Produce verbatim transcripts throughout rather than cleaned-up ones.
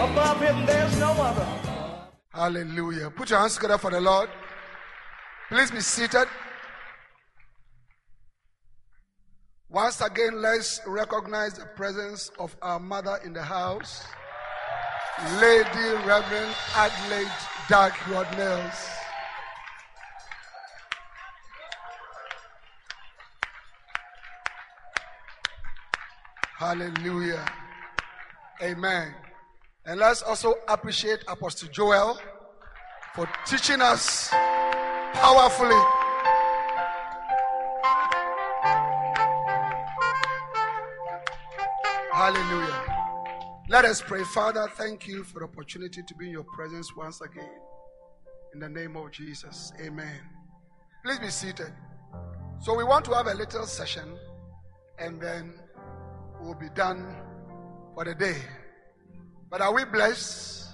Above him, there's no other. Hallelujah. Put your hands together for the Lord. Please be seated. Once again, let's recognize the presence of our mother in the house, Lady Reverend Adelaide Dark Rodnails. Hallelujah. Amen. And let's also appreciate Apostle Joel for teaching us powerfully. Hallelujah. Let us pray. Father, thank you for the opportunity to be in your presence once again. In the name of Jesus. Amen. Please be seated. So we want to have a little session and then will be done for the day. But are we blessed?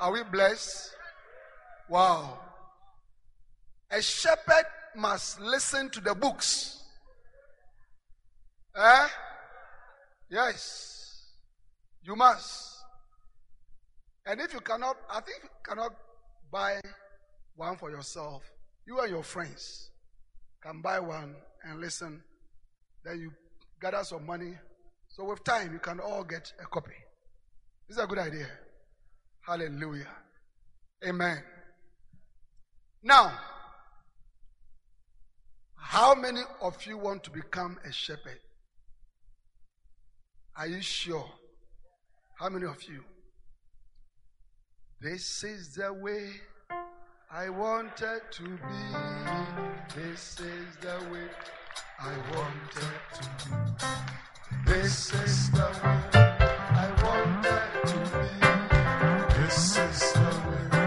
Are we blessed? Wow. A shepherd must listen to the books. Eh? Yes. You must. And if you cannot, I think you cannot buy one for yourself. You and your friends can buy one and listen. Then you gather some money. So with time, you can all get a copy. This is a good idea. Hallelujah. Amen. Now, how many of you want to become a shepherd? Are you sure? How many of you? This is the way I wanted to be. This is the way I wanted to be. This is the way I wanted to be. This is the way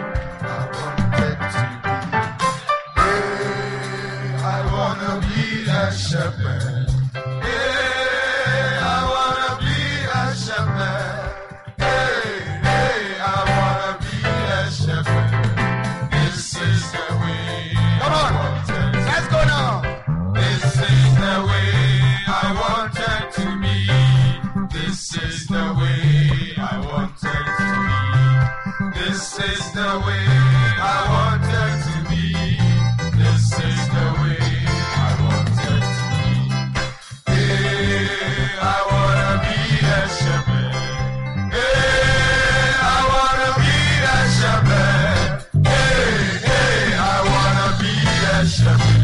I wanted to be. Hey, I wanna be a shepherd. Hey, I wanna be a shepherd. Hey, hey, I wanna be a shepherd. This is the way. Come on, I wanted. Let's go now. The way I wanted to be. This is the way I wanted to be. This is the way I wanted to be. This is the way I wanted to be. Hey, I wanna be a shepherd. Hey, I wanna be a shepherd. Hey, hey, I wanna be a shepherd.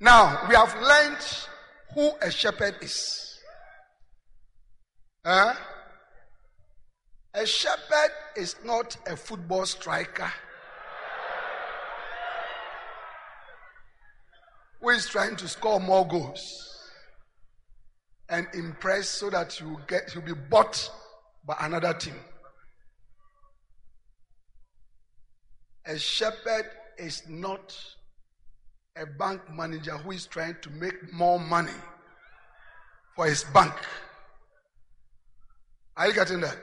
Now, we have learned who a shepherd is. Huh? A shepherd is not a football striker. Who is trying to score more goals and impress so that you get you'll be bought by another team. A shepherd is not a bank manager who is trying to make more money for his bank. Are you getting that?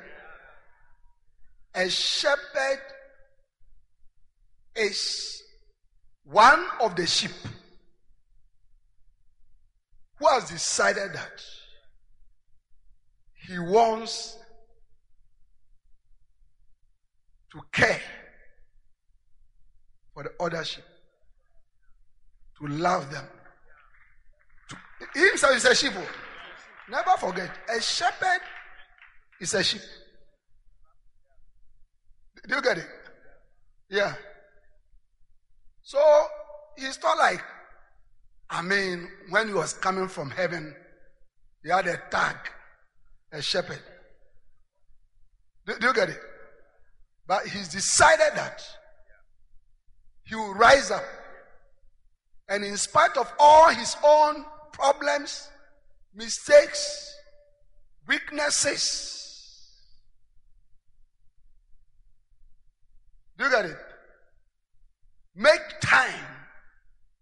A shepherd is one of the sheep who has decided that he wants to care for the other sheep, to love them. To, he himself is a sheep. Never forget, a shepherd is a sheep. Do you get it? Yeah. So it's not like, I mean, when he was coming from heaven, he had a tag, a shepherd. Do, do you get it? But he's decided that he will rise up. And in spite of all his own problems, mistakes, weaknesses, do you get it? Make time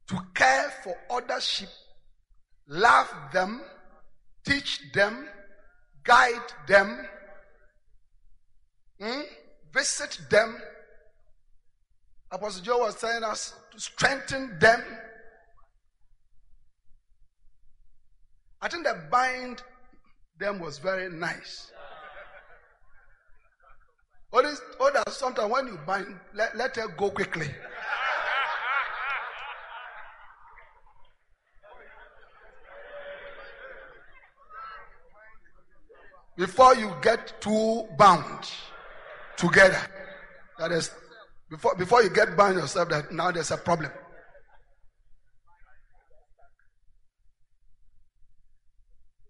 to care for other sheep, love them, teach them, guide them, hmm? visit them. Apostle Joel was telling us to strengthen them. I think the bind them was very nice. Or that sometimes when you bind, let, let her go quickly. Before you get too bound together, that is, before before you get bound yourself, that now there's a problem.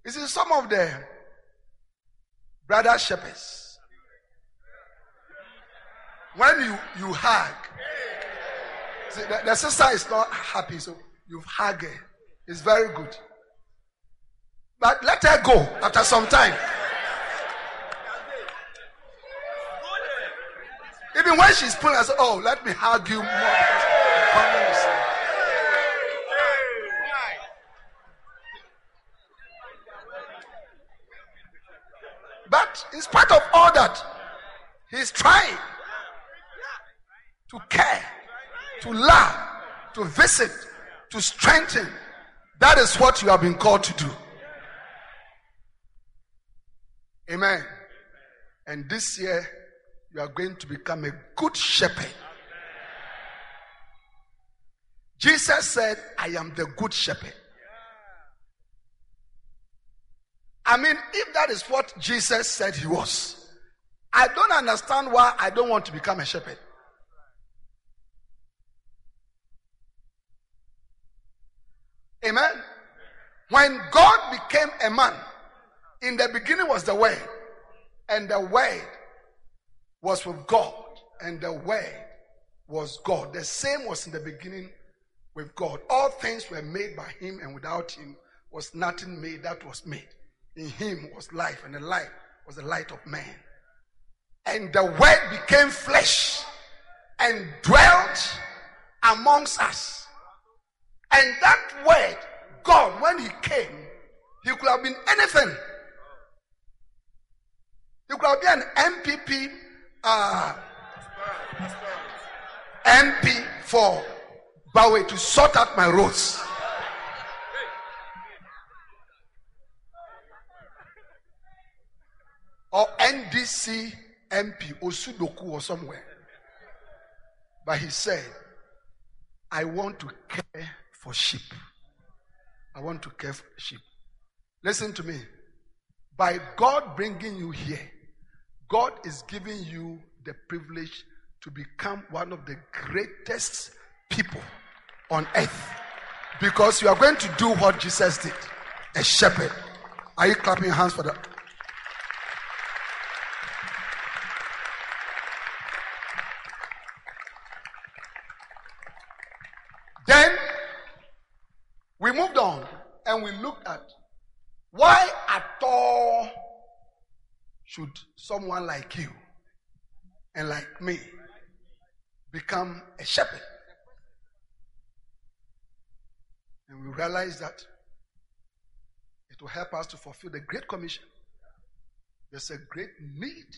You see, some of the brother shepherds, when you you hug, see, the, the sister is not happy, so you hug her. It's very good, but let her go after some time. Even when she's pulling, I say, oh, let me hug you more. But in spite of all that, he's trying to care, to love, to visit, to strengthen. That is what you have been called to do. Amen. And this year, you are going to become a good shepherd. Amen. Jesus said, I am the good shepherd. Yeah. I mean, if that is what Jesus said he was, I don't understand why I don't want to become a shepherd. Amen? When God became a man, in the beginning was the Word, and the Word was with God, and the Word was God. The same was in the beginning with God. All things were made by him, and without him was nothing made that was made. In him was life, and the life was the light of man. And the Word became flesh and dwelt amongst us. And that Word, God, when he came, he could have been anything. He could have been an M P P, Uh, M P for Bowie to sort out my roads. Or N D C M P, Osudoku or somewhere. But he said, I want to care for sheep. I want to care for sheep. Listen to me. By God bringing you here, God is giving you the privilege to become one of the greatest people on earth, because you are going to do what Jesus did, a shepherd. Are you clapping hands for that? at. Why at all should someone like you and like me become a shepherd? And we realize that it will help us to fulfill the Great Commission. There's a great need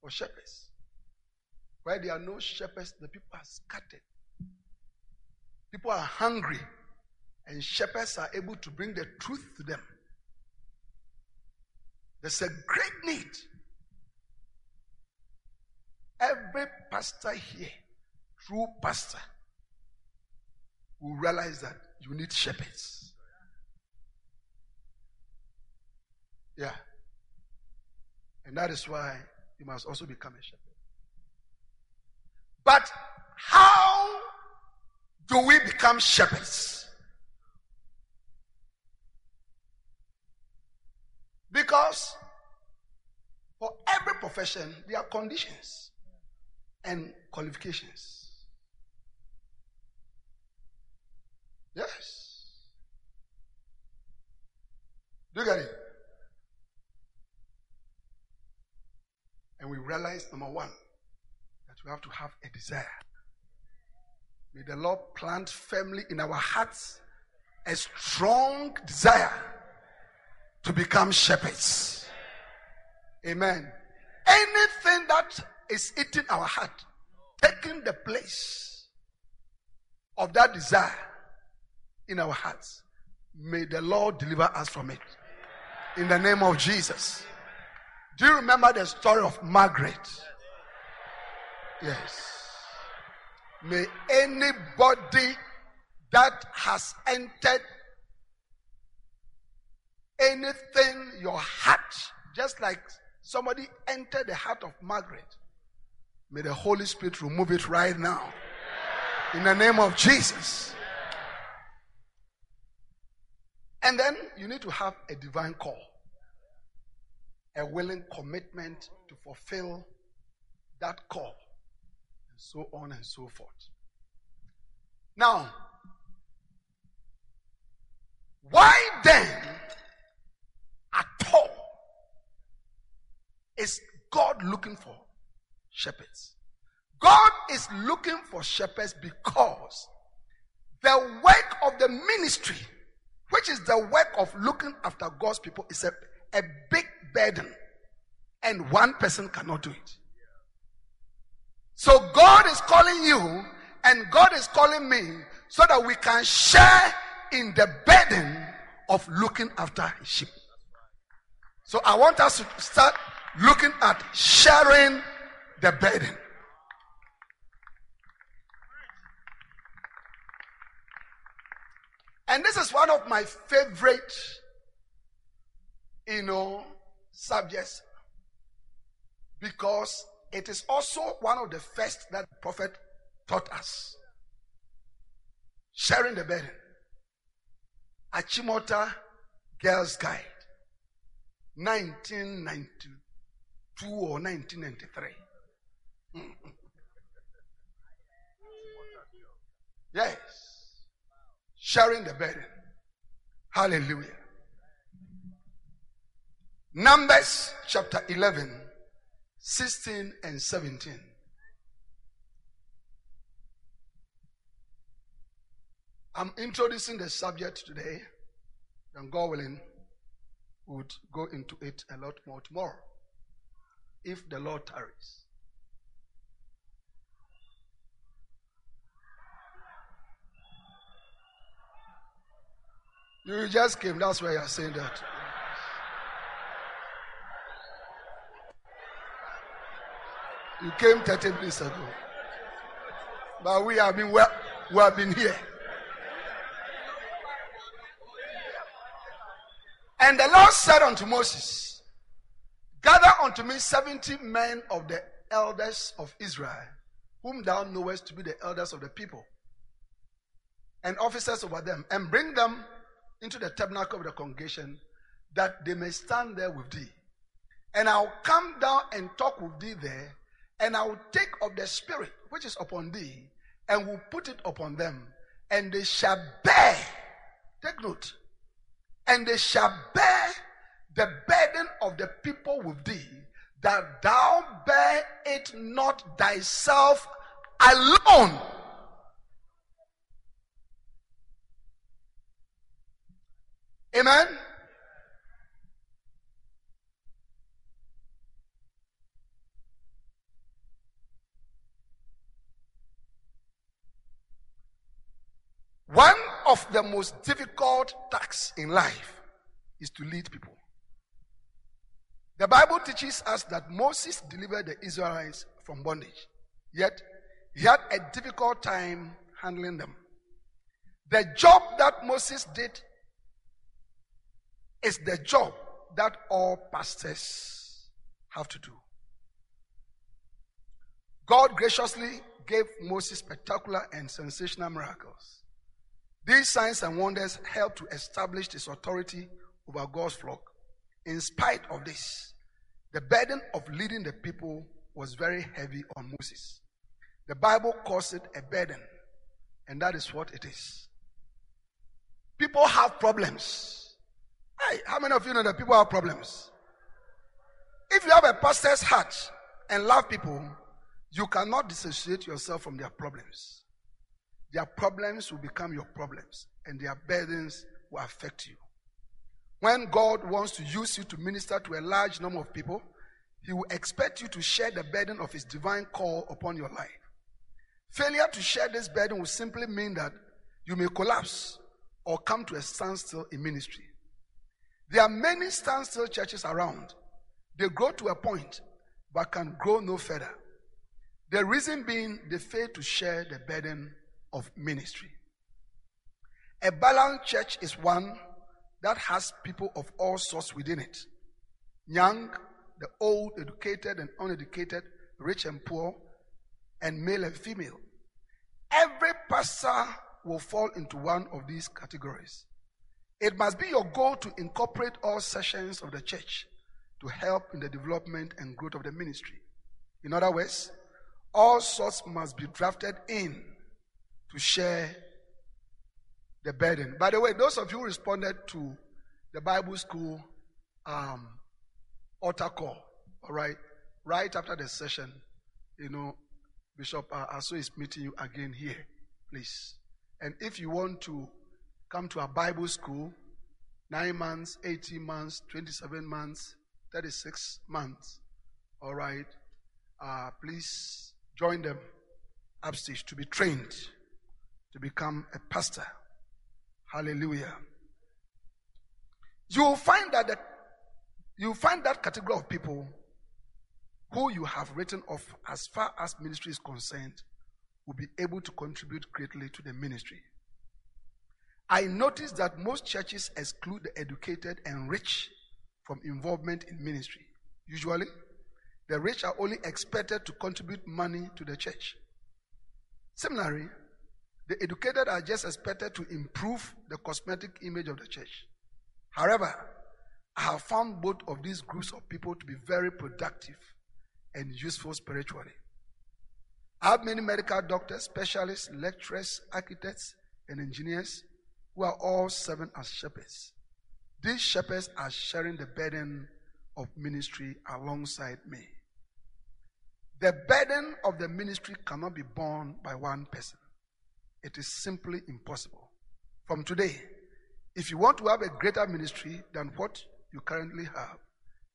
for shepherds. Where there are no shepherds, the people are scattered. People are hungry, and shepherds are able to bring the truth to them. There's a great need. Every pastor here, true pastor, will realize that you need shepherds. Yeah. And that is why you must also become a shepherd. But how do we become shepherds? Because for every profession, there are conditions and qualifications. Yes. Look at it. And we realize, number one, that we have to have a desire. May the Lord plant firmly in our hearts a strong desire to become shepherds. Amen. Anything that is eating our heart, taking the place of that desire in our hearts, may the Lord deliver us from it. In the name of Jesus. Do you remember the story of Margaret? Yes. May anybody that has entered anything, your heart, just like somebody entered the heart of Margaret, may the Holy Spirit remove it right now. In the name of Jesus. And then you need to have a divine call, a willing commitment to fulfill that call, and so on and so forth. Now, why then at all is God looking for shepherds? God is looking for shepherds because the work of the ministry, which is the work of looking after God's people, is a, a big burden, and one person cannot do it. So God is calling you and God is calling me so that we can share in the burden of looking after his sheep. So I want us to start looking at sharing the burden. And this is one of my favorite, you know, subjects, because it is also one of the first that the prophet taught us. Sharing the burden. Achimota Girls Guide, nineteen ninety-two or nineteen ninety-three. Mm-hmm. Yes. Sharing the burden. Hallelujah. Numbers chapter eleven, sixteen and seventeen. I'm introducing the subject today, and God willing, would go into it a lot more tomorrow, if the Lord tarries. You just came, that's why you are saying that. You came thirty minutes ago. But we have been well, we have been here. And the Lord said unto Moses, gather unto me seventy men of the elders of Israel, whom thou knowest to be the elders of the people, and officers over them, and bring them into the tabernacle of the congregation, that they may stand there with thee. And I'll come down and talk with thee there, and I will take of the spirit which is upon thee, and will put it upon them, and they shall bear Take note. And they shall bear the burden of the people with thee, that thou bear it not thyself alone. Amen. One of the most difficult tasks in life is to lead people. The Bible teaches us that Moses delivered the Israelites from bondage, yet he had a difficult time handling them. The job that Moses did is the job that all pastors have to do. God graciously gave Moses spectacular and sensational miracles. These signs and wonders helped to establish his authority over God's flock. In spite of this, the burden of leading the people was very heavy on Moses. The Bible calls it a burden, and that is what it is. People have problems. Hey, how many of you know that people have problems? If you have a pastor's heart and love people, you cannot dissociate yourself from their problems. Their problems will become your problems, and their burdens will affect you. When God wants to use you to minister to a large number of people, he will expect you to share the burden of his divine call upon your life. Failure to share this burden will simply mean that you may collapse or come to a standstill in ministry. There are many standstill churches around. They grow to a point, but can grow no further. The reason being, they fail to share the burden of ministry. A balanced church is one that has people of all sorts within it. Young, the old, educated and uneducated, rich and poor, and male and female. Every pastor will fall into one of these categories. It must be your goal to incorporate all sections of the church to help in the development and growth of the ministry. In other words, all sorts must be drafted in to share the burden. By the way, those of you who responded to the Bible school um, altar call, all right, right after the session, you know, Bishop uh, Asu is meeting you again here, please. And if you want to come to a Bible school, nine months, eighteen months, twenty-seven months, thirty-six months, all right, uh, please join them upstage to be trained to become a pastor. Hallelujah. You will find that the, you will find that category of people who you have written off as far as ministry is concerned will be able to contribute greatly to the ministry. I notice that most churches exclude the educated and rich from involvement in ministry. Usually, the rich are only expected to contribute money to the church. Similarly, the educated are just expected to improve the cosmetic image of the church. However, I have found both of these groups of people to be very productive and useful spiritually. I have many medical doctors, specialists, lecturers, architects, and engineers who are all serving as shepherds. These shepherds are sharing the burden of ministry alongside me. The burden of the ministry cannot be borne by one person. It is simply impossible. From today, if you want to have a greater ministry than what you currently have,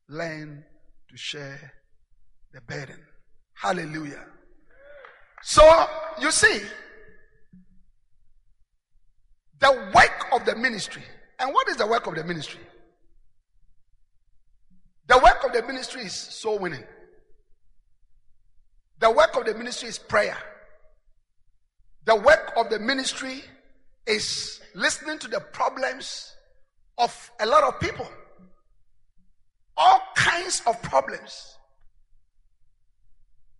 learn to share the burden. Hallelujah. So, you see, the work of the ministry. And what is the work of the ministry? The work of the ministry is soul winning. The work of the ministry is prayer. The work of the ministry is listening to the problems of a lot of people. All kinds of problems.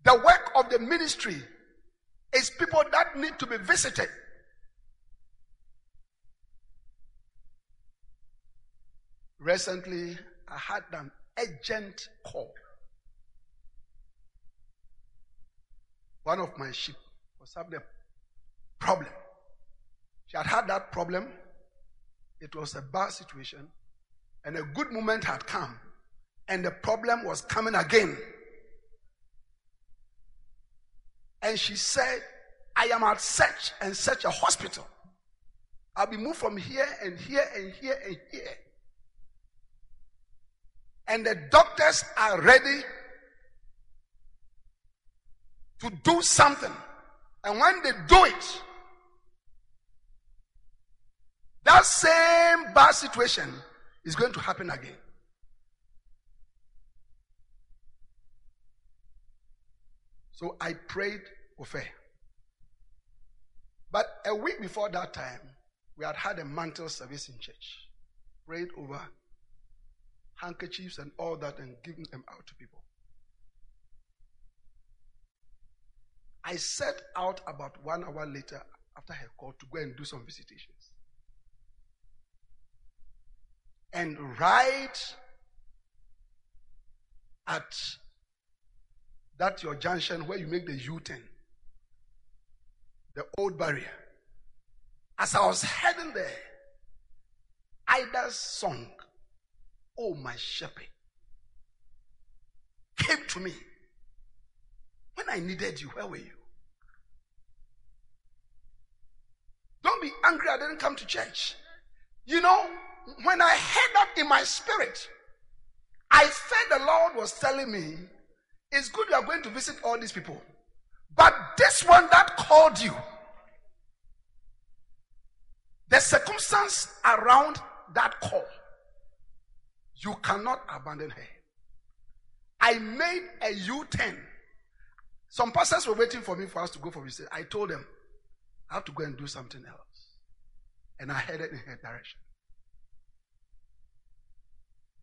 The work of the ministry is people that need to be visited. Recently, I had an urgent call. One of my sheep was having a problem. She had had that problem It was a bad situation, and a good moment had come, and the problem was coming again. And she said, I am at such and such a hospital. I'll be moved from here and here and here and here. And the doctors are ready to do something. And when they do it, that same bad situation is going to happen again. So I prayed for her. But a week before that time, we had had a mantle service in church. Prayed over handkerchiefs and all that and given them out to people. I set out about one hour later after her call to go and do some visitations. And right at that your junction where you make the U-turn, the old barrier, as I was heading there, Ida's song, "Oh My Shepherd," came to me. When I needed you, where were you? Don't be angry I didn't come to church. You know, when I heard that in my spirit, I felt the Lord was telling me, it's good you are going to visit all these people, but this one that called you, the circumstance around that call, you cannot abandon her. I made a U-turn. Some pastors were waiting for me for us to go for visit. I told them, I have to go and do something else. And I headed in her direction.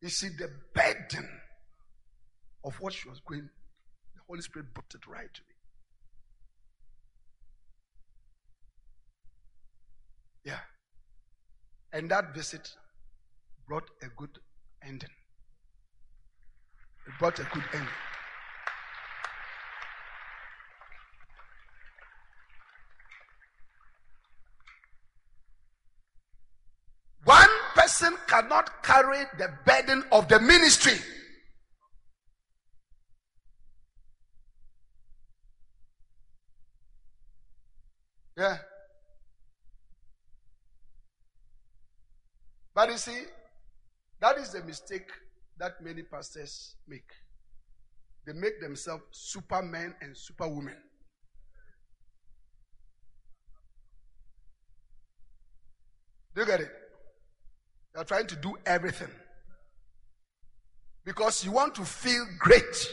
You see, the burden of what she was going, the Holy Spirit brought it right to me. Yeah. And that visit brought a good ending. It brought a good ending. One person cannot carry the burden of the ministry. Yeah. But you see, that is the mistake that many pastors make. They make themselves supermen and superwomen. Do you get it? They are trying to do everything. Because you want to feel great.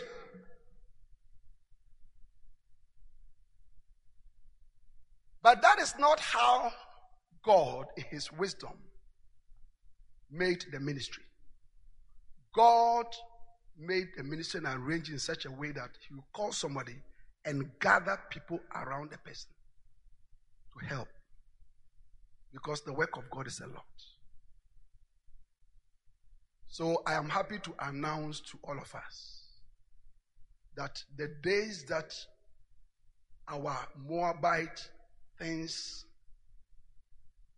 But that is not how God, in his wisdom, made the ministry. God made the ministry and arranged in such a way that he will call somebody and gather people around the person to help. Because the work of God is a lot. So I am happy to announce to all of us that the days that our Moabite things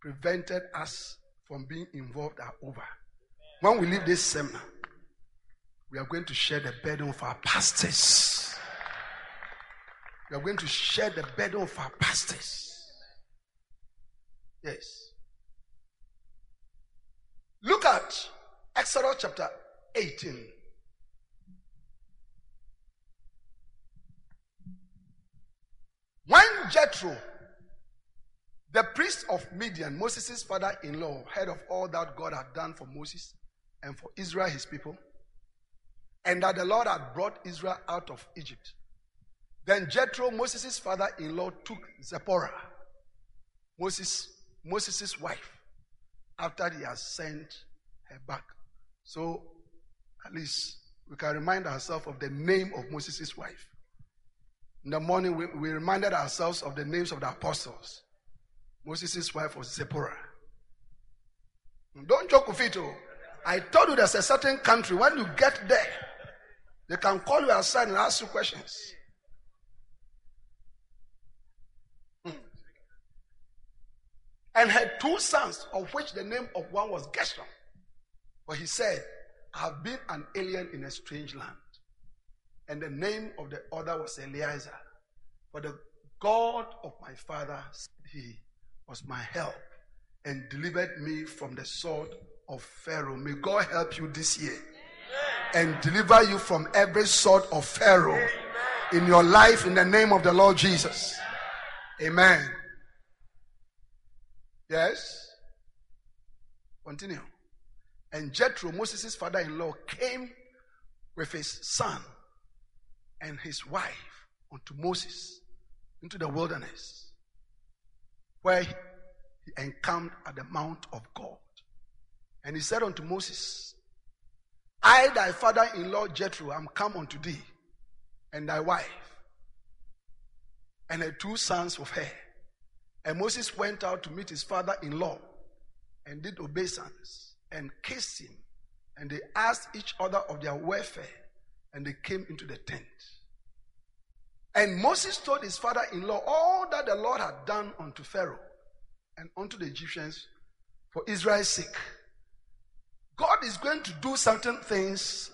prevented us from being involved are over. When we leave this seminar, we are going to share the burden of our pastors. We are going to share the burden of our pastors. Yes. Look at Exodus chapter eighteen. When Jethro, the priest of Midian, Moses' father-in-law, heard of all that God had done for Moses and for Israel, his people, and that the Lord had brought Israel out of Egypt. Then Jethro, Moses' father-in-law, took Zipporah, Moses' Moses' wife, after he had sent her back. So, at least we can remind ourselves of the name of Moses' wife. In the morning, we, we reminded ourselves of the names of the apostles. Moses' wife was Zipporah. Don't joke with it. Oh. I told you there's a certain country. When you get there, they can call you aside and ask you questions. Hmm. and had two sons, of which the name of one was Gershom. For he said, I have been an alien in a strange land. And the name of the other was Eliezer. For the God of my father, he was my help and delivered me from the sword of Pharaoh. May God help you this year. Amen. And deliver you from every sword of Pharaoh. Amen. In your life, in the name of the Lord Jesus. Amen. Yes? Continue. And Jethro, Moses' father-in-law, came with his son and his wife unto Moses into the wilderness, where he encamped at the mount of God. And he said unto Moses, I, thy father-in-law Jethro, am come unto thee, and thy wife, and her two sons with her. And Moses went out to meet his father-in-law, and did obeisance, and kissed him. And they asked each other of their welfare, and they came into the tent. And Moses told his father-in-law all that the Lord had done unto Pharaoh and unto the Egyptians for Israel's sake. God is going to do certain things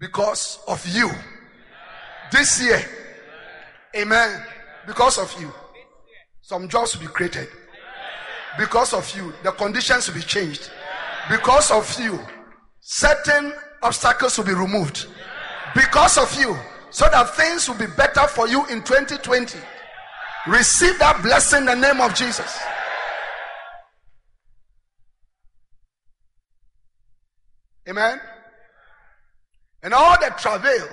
because of you. Amen. This year. Amen. Amen. Because of you. Some jobs will be created. Amen. Because of you. The conditions will be changed. Amen. Because of you. Certain obstacles will be removed. Amen. Because of you. So that things will be better for you in twenty twenty. Receive that blessing in the name of Jesus. Amen. And all the travail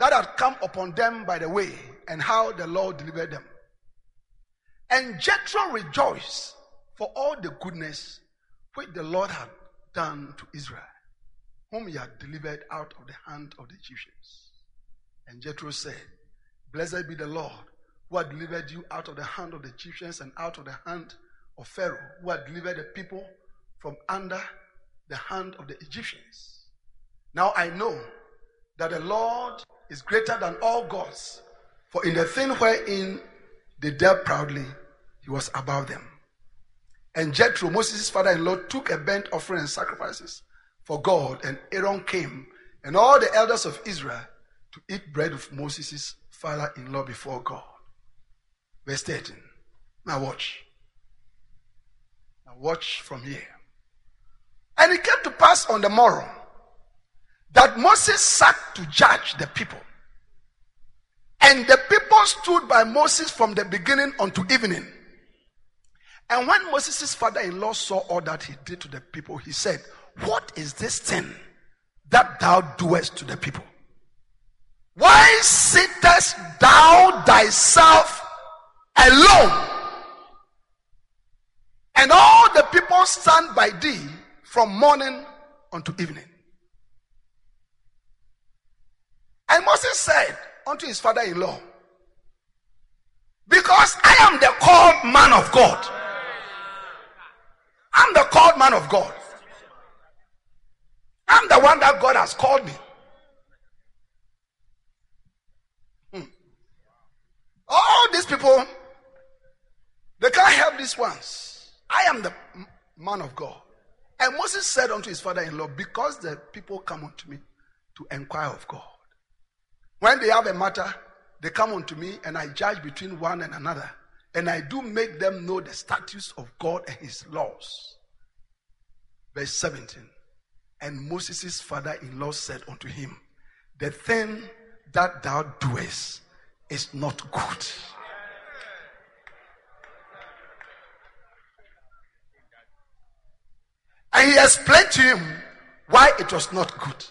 that had come upon them by the way, and how the Lord delivered them. And Jethro rejoiced for all the goodness which the Lord had done to Israel, whom he had delivered out of the hand of the Egyptians. And Jethro said, Blessed be the Lord, who had delivered you out of the hand of the Egyptians and out of the hand of Pharaoh, who had delivered the people from under the hand of the Egyptians. Now I know that the Lord is greater than all gods, for in the thing wherein they dealt proudly, he was above them. And Jethro, Moses' father-in-law, took a burnt offering and sacrifices for God, and Aaron came, and all the elders of Israel, to eat bread of Moses' father-in-law before God. Verse thirteen. Now watch. Now watch from here. And it came to pass on the morrow that Moses sat to judge the people. And the people stood by Moses from the beginning unto evening. And when Moses' father-in-law saw all that he did to the people, he said, What is this thing that thou doest to the people? Why sittest thou thyself alone? And all the people stand by thee from morning unto evening. And Moses said unto his father-in-law, Because I am the called man of God. I'm the called man of God. I'm the one that God has called me. All these people, they can't help these ones. I am the man of God. And Moses said unto his father-in-law, Because the people come unto me to inquire of God. When they have a matter, they come unto me, and I judge between one and another. And I do make them know the statutes of God and his laws. Verse seventeen. And Moses' father-in-law said unto him, The thing that thou doest is not good. And he explained to him why it was not good.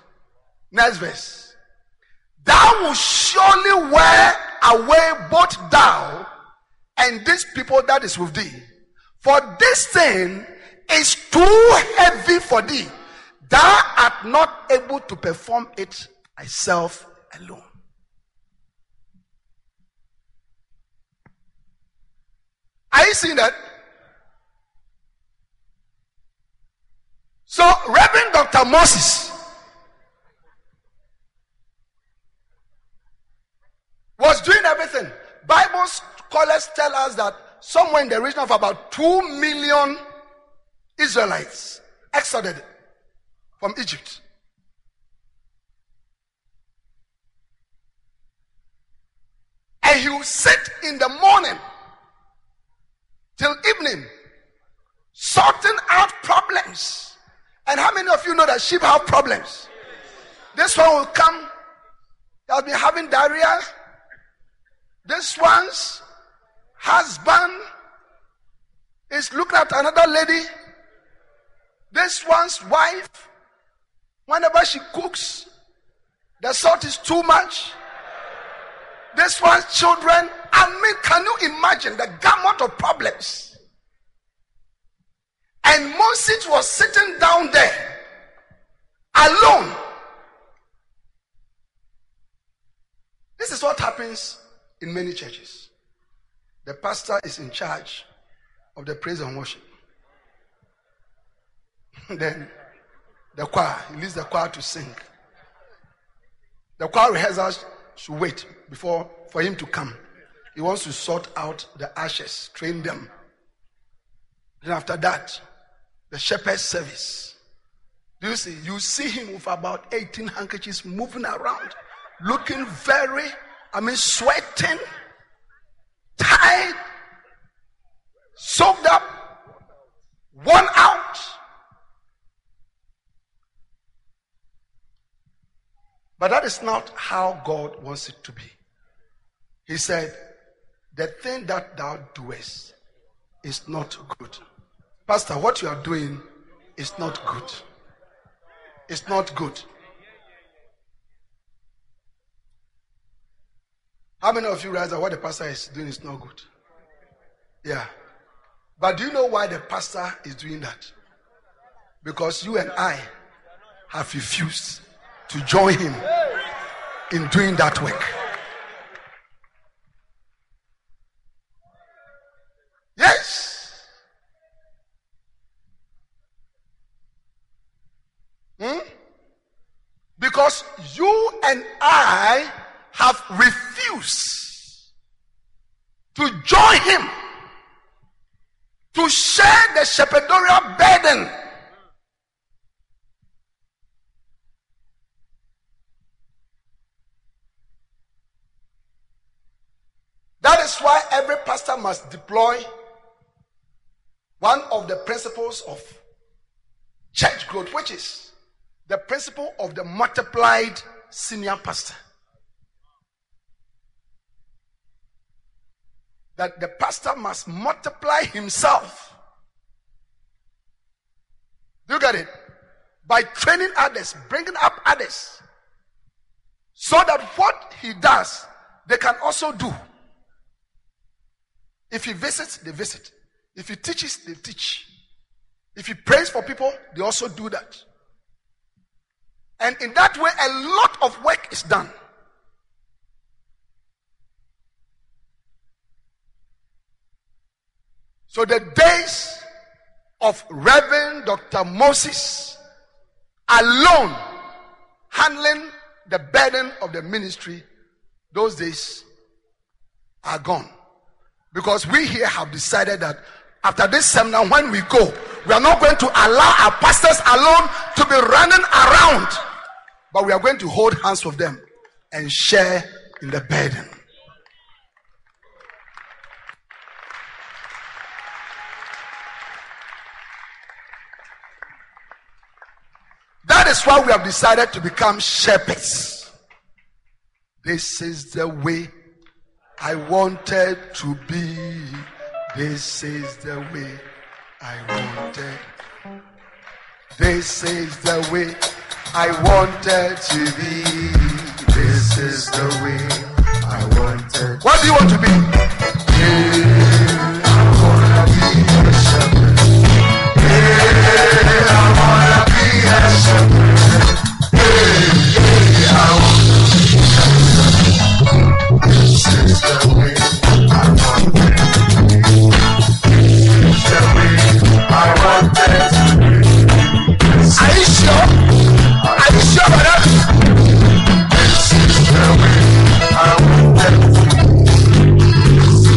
Next verse. Thou wilt surely wear away both thou and this people that is with thee. For this thing is too heavy for thee. Thou art not able to perform it thyself alone. Are you seeing that? So, Reverend Doctor Moses was doing everything. Bible scholars tell us that somewhere in the region of about two million Israelites exoded from Egypt. And he will sit in the morning till evening, sorting out problems. And how many of you know that sheep have problems? This one will come, they'll be having diarrhea. This one's husband is looking at another lady. This one's wife, whenever she cooks, the salt is too much. This one's children. I mean, can you imagine the gamut of problems? And Moses was sitting down there alone. This is what happens in many churches. The pastor is in charge of the praise and worship. Then the choir, he leaves the choir to sing. The choir rehearsals should wait before for him to come. He wants to sort out the ashes, train them. Then after that, the shepherd's service. Do you see? You see him with about eighteen handkerchiefs moving around, looking very, I mean, sweating, tired, soaked up, worn out. But that is not how God wants it to be. He said, the thing that thou doest is not good. Pastor, what you are doing is not good. It's not good. How many of you realize that what the pastor is doing is not good? Yeah. But do you know why the pastor is doing that? Because you and I have refused to join him in doing that work. Yes. Hmm? Because you and I have refused to join him to share the shepherdorial burden. That is why every pastor must deploy one of the principles of church growth, which is the principle of the multiplied senior pastor. That the pastor must multiply himself. You get it? By training others, bringing up others, so that what he does, they can also do. If he visits, they visit. If he teaches, they teach. If he prays for people, they also do that. And in that way, a lot of work is done. So the days of Reverend Doctor Moses alone handling the burden of the ministry, those days are gone. Because we here have decided that after this seminar, when we go, we are not going to allow our pastors alone to be running around, but we are going to hold hands with them and share in the burden. That is why we have decided to become shepherds. This is the way I wanted to be. This is the way I wanted. This is the way I wanted to be. This is the way I wanted. What do you want to be? Yeah, I wanna be a shepherd. Yeah, I wanna be a shepherd. Yeah, yeah, I wanna be a shepherd. This is the way I wanted. Are you sure? Are you sure about that? This is the way I want it. This is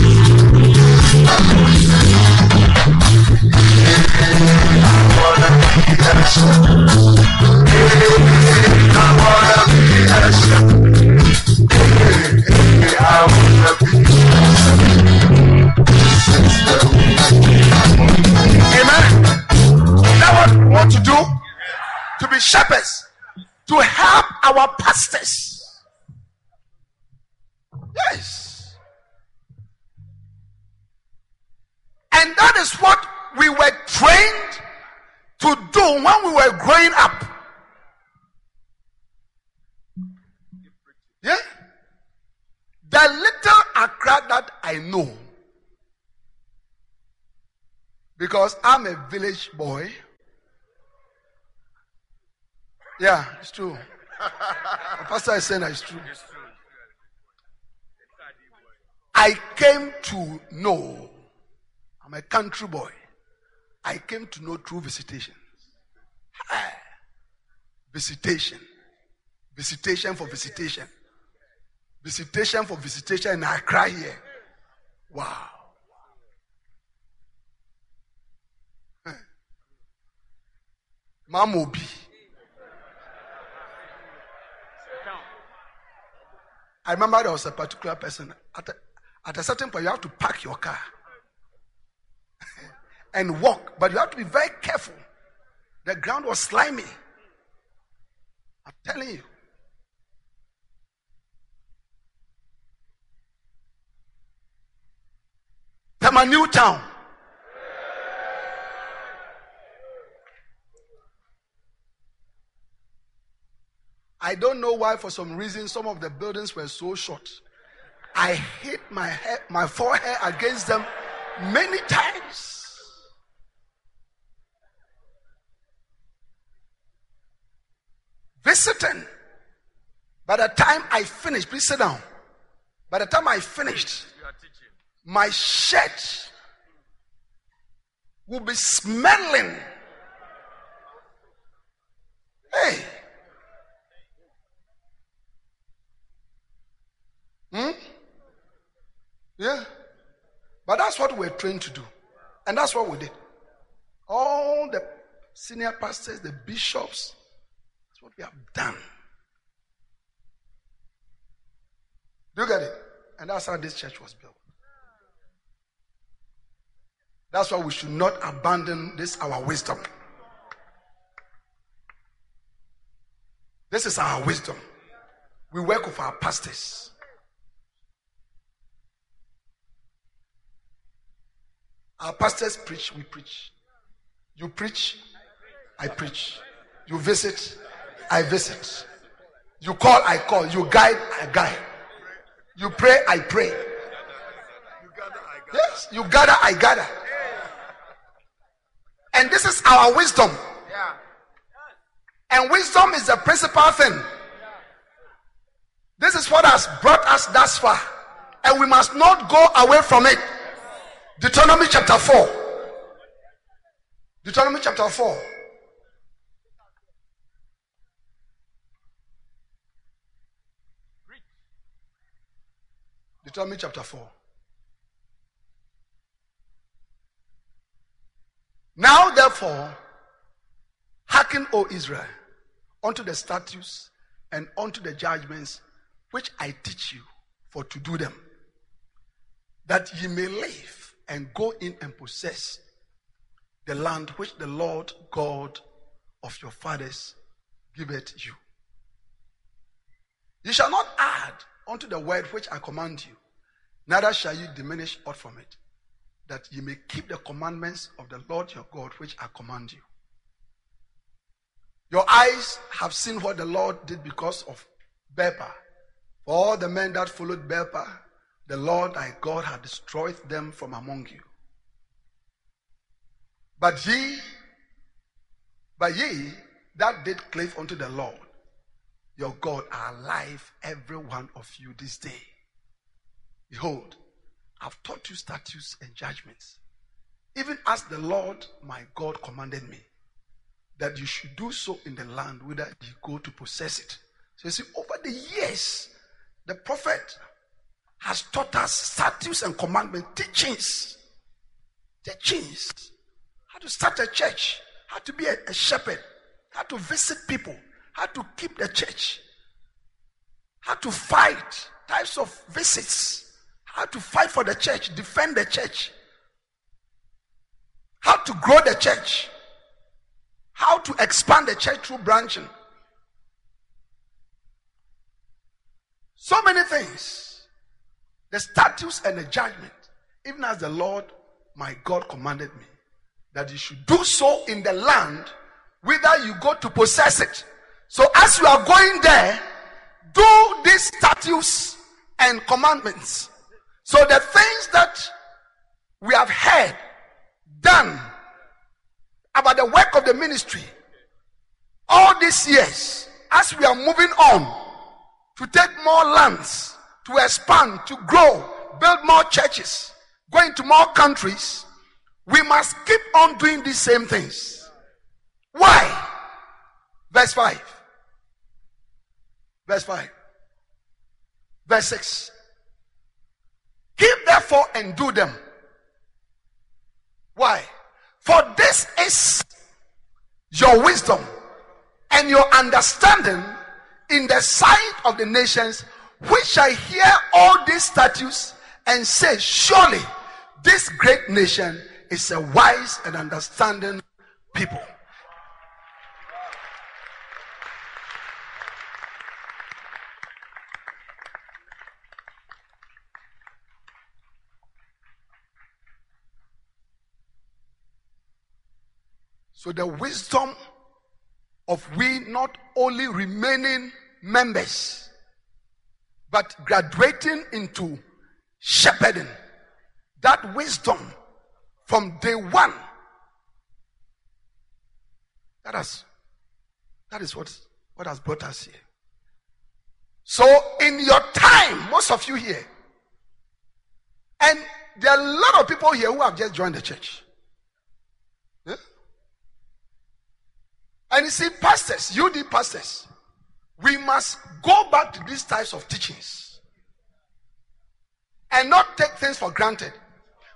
Shepherds, to help our pastors. Yes. And that is what we were trained to do when we were growing up. Yeah? The little Accra that I know, because I'm a village boy. Yeah, it's true. The pastor is saying that it's true. I came to know, I'm a country boy. I came to know through visitation. Visitation. Visitation for visitation. Visitation for visitation, and I cry here. Wow. Mamobi. I remember there was a particular person. At a, at a certain point, you have to park your car and walk. But you have to be very careful. The ground was slimy. I'm telling you. That's my new town. I don't know why, for some reason, some of the buildings were so short. I hit my head, my forehead against them many times. Visiting. By the time I finished, please sit down. By the time I finished, my shirt will be smelling. Hey. Hmm? Yeah. But that's what we're trained to do. And that's what we did. All the senior pastors, the bishops, that's what we have done. Do you get it? And that's how this church was built. That's why we should not abandon this, our wisdom. This is our wisdom. We work with our pastors. Our pastors preach, we preach. You preach, I preach. You visit, I visit. You call, I call. You guide, I guide. You pray, I pray. Yes, you gather, I gather. And this is our wisdom. And wisdom is the principal thing. This is what has brought us thus far. And we must not go away from it. Deuteronomy chapter four. Deuteronomy chapter four. Deuteronomy chapter four. Now therefore, hearken, O Israel, unto the statutes and unto the judgments which I teach you, for to do them, that ye may live, and go in and possess the land which the Lord God of your fathers giveth you. You shall not add unto the word which I command you, neither shall you diminish aught from it, that ye may keep the commandments of the Lord your God which I command you. Your eyes have seen what the Lord did because of Baal-peor. For all the men that followed Baal-peor, the Lord thy God hath destroyed them from among you. But ye, but ye that did cleave unto the Lord your God are alive, every one of you this day. Behold, I have taught you statutes and judgments, even as the Lord my God commanded me, that you should do so in the land whither ye go to possess it. So you see, over the years, the prophet has taught us statutes and commandments, teachings, teachings, how to start a church, how to be a, a shepherd, how to visit people, how to keep the church, how to fight types of visits, how to fight for the church, defend the church, how to grow the church, how to expand the church through branching. So many things. The statutes and the judgment, even as the Lord my God commanded me, that you should do so in the land whither you go to possess it. So as you are going there, do these statutes and commandments. So the things that we have heard, done, about the work of the ministry, all these years, as we are moving on, to take more lands, to expand, to grow, build more churches, go into more countries, we must keep on doing these same things. Why? Verse five. Verse five. Verse six. Keep therefore and do them. Why? For this is your wisdom and your understanding in the sight of the nations, which shall hear all these statutes and say, surely this great nation is a wise and understanding people. So the wisdom of we not only remaining members, but graduating into shepherding. That wisdom from day one. That has, that is what, what has brought us here. So in your time, most of you here, and there are a lot of people here who have just joined the church. And you see, pastors, you the pastors, we must go back to these types of teachings and not take things for granted.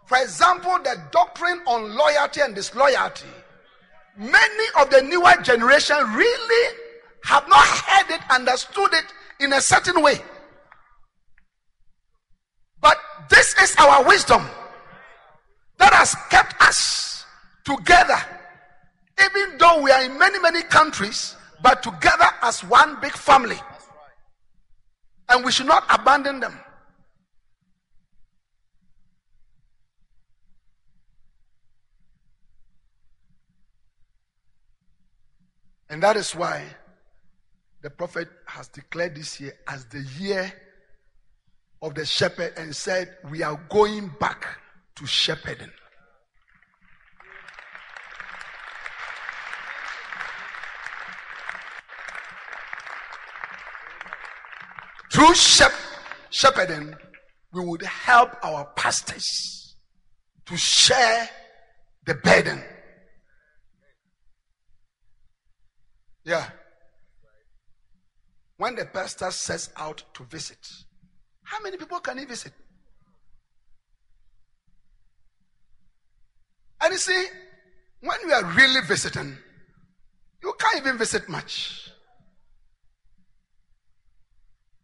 For example, the doctrine on loyalty and disloyalty. Many of the newer generation really have not heard it, understood it in a certain way. But this is our wisdom that has kept us together. Even though we are in many, many countries, but together as one big family. And we should not abandon them. And that is why the prophet has declared this year as the year of the shepherd and said, we are going back to shepherding. Through shepherding, we would help our pastors to share the burden. Yeah. When the pastor sets out to visit, how many people can he visit? And you see, when we are really visiting, you can't even visit much.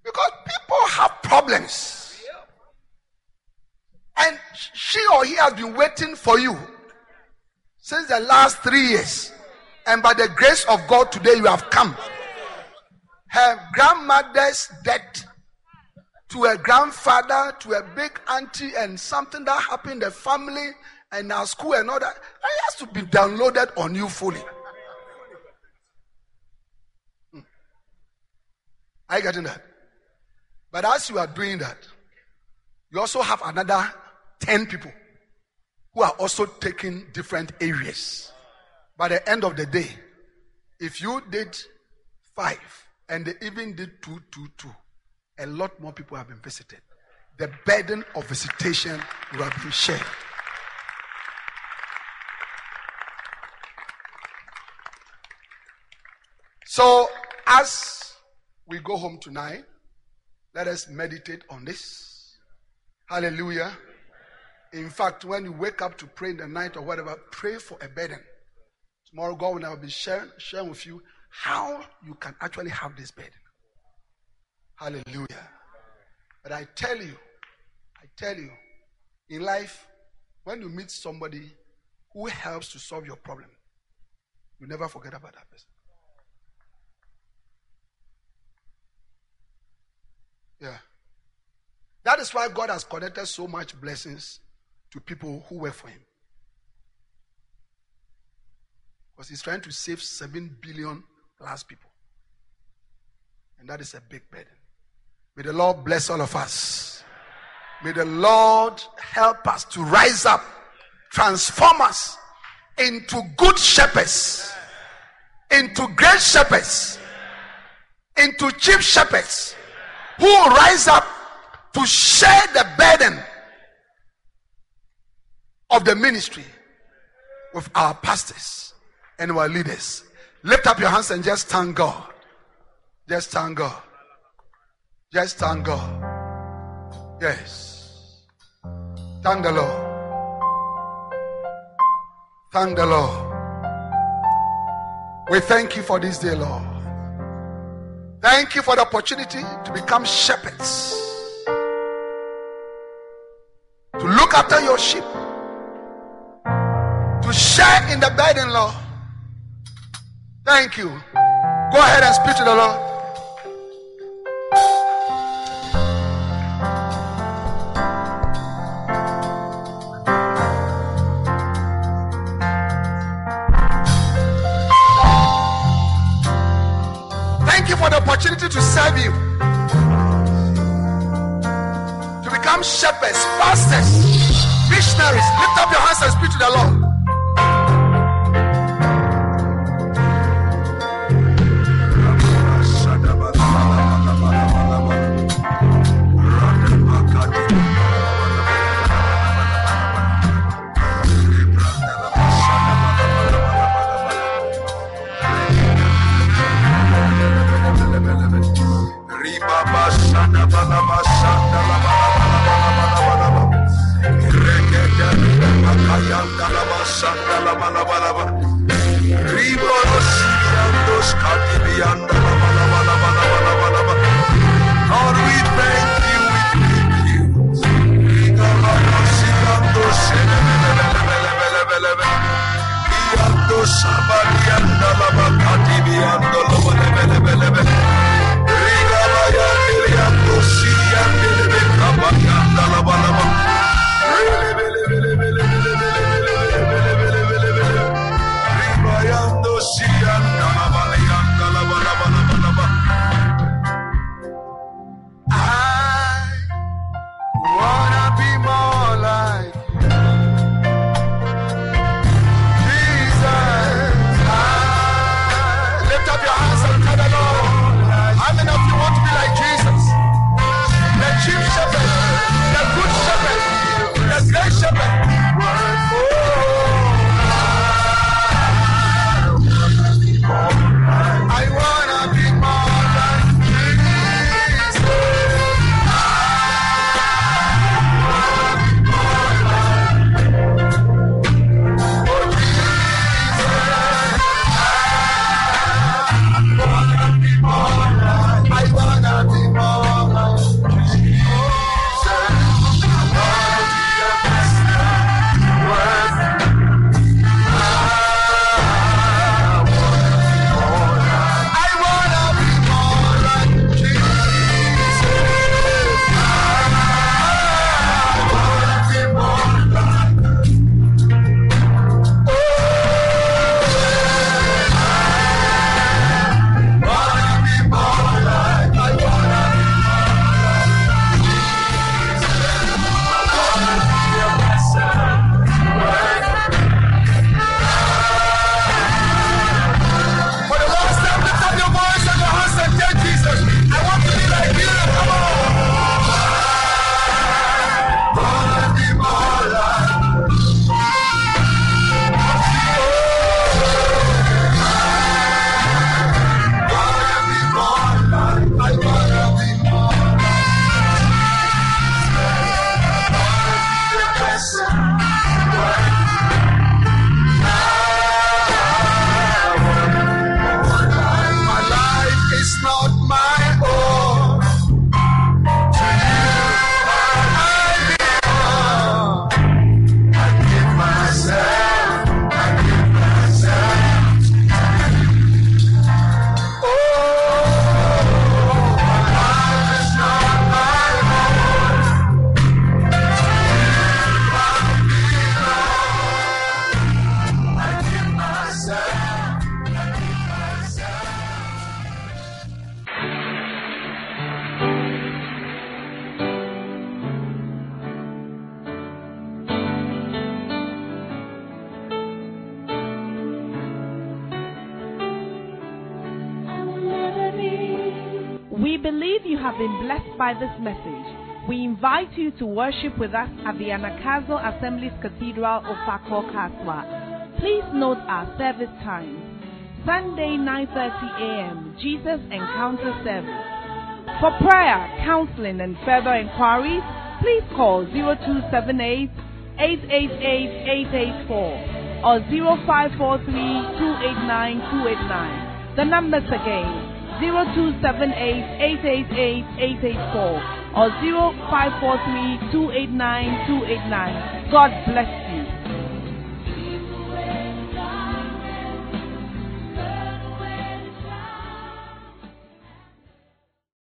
Because people have problems. And she or he has been waiting for you since the last three years. And by the grace of God, today you have come. Her grandmother's death to her grandfather, to a big auntie, and something that happened in the family and our school and all that, that has to be downloaded on you fully. Are you getting that? But as you are doing that, you also have another ten people who are also taking different areas. By the end of the day, if you did five and they even did two, two, two, a lot more people have been visited. The burden of visitation will have been shared. So as we go home tonight, let us meditate on this. Hallelujah. In fact, when you wake up to pray in the night or whatever, pray for a burden. Tomorrow, God will be sharing, sharing with you how you can actually have this burden. Hallelujah. But I tell you, I tell you, in life, when you meet somebody who helps to solve your problem, you never forget about that person. Yeah. That is why God has connected so much blessings to people who work for him. Because he's trying to save seven billion plus people. And that is a big burden. May the Lord bless all of us. May the Lord help us to rise up, transform us into good shepherds, into great shepherds, into chief shepherds, who will rise up to share the burden of the ministry with our pastors and our leaders. Lift up your hands and just thank God. Just thank God. Just thank God. Yes. Thank the Lord. Thank the Lord. We thank you for this day, Lord. Thank you for the opportunity to become shepherds, to look after your sheep, to share in the burden, Lord. Thank you. Go ahead and speak to the Lord. Opportunity to serve you, to become shepherds, pastors, missionaries. Lift up your hands and speak to the Lord. Ribayando si anda la baleando. We believe you have been blessed by this message. We invite you to worship with us at the Anagkazo Assemblies Cathedral of Fakor Katwa. Please note our service times: Sunday nine thirty a m Jesus Encounter Service. For prayer, counseling and further inquiries, please call zero two seven eight, eight eight eight, eight eight four or zero five four three, two eight nine, two eight nine. The numbers again: zero two seven eight, eight eight eight, eight eight four or zero five four three, two eight nine, two eight nine. God bless you.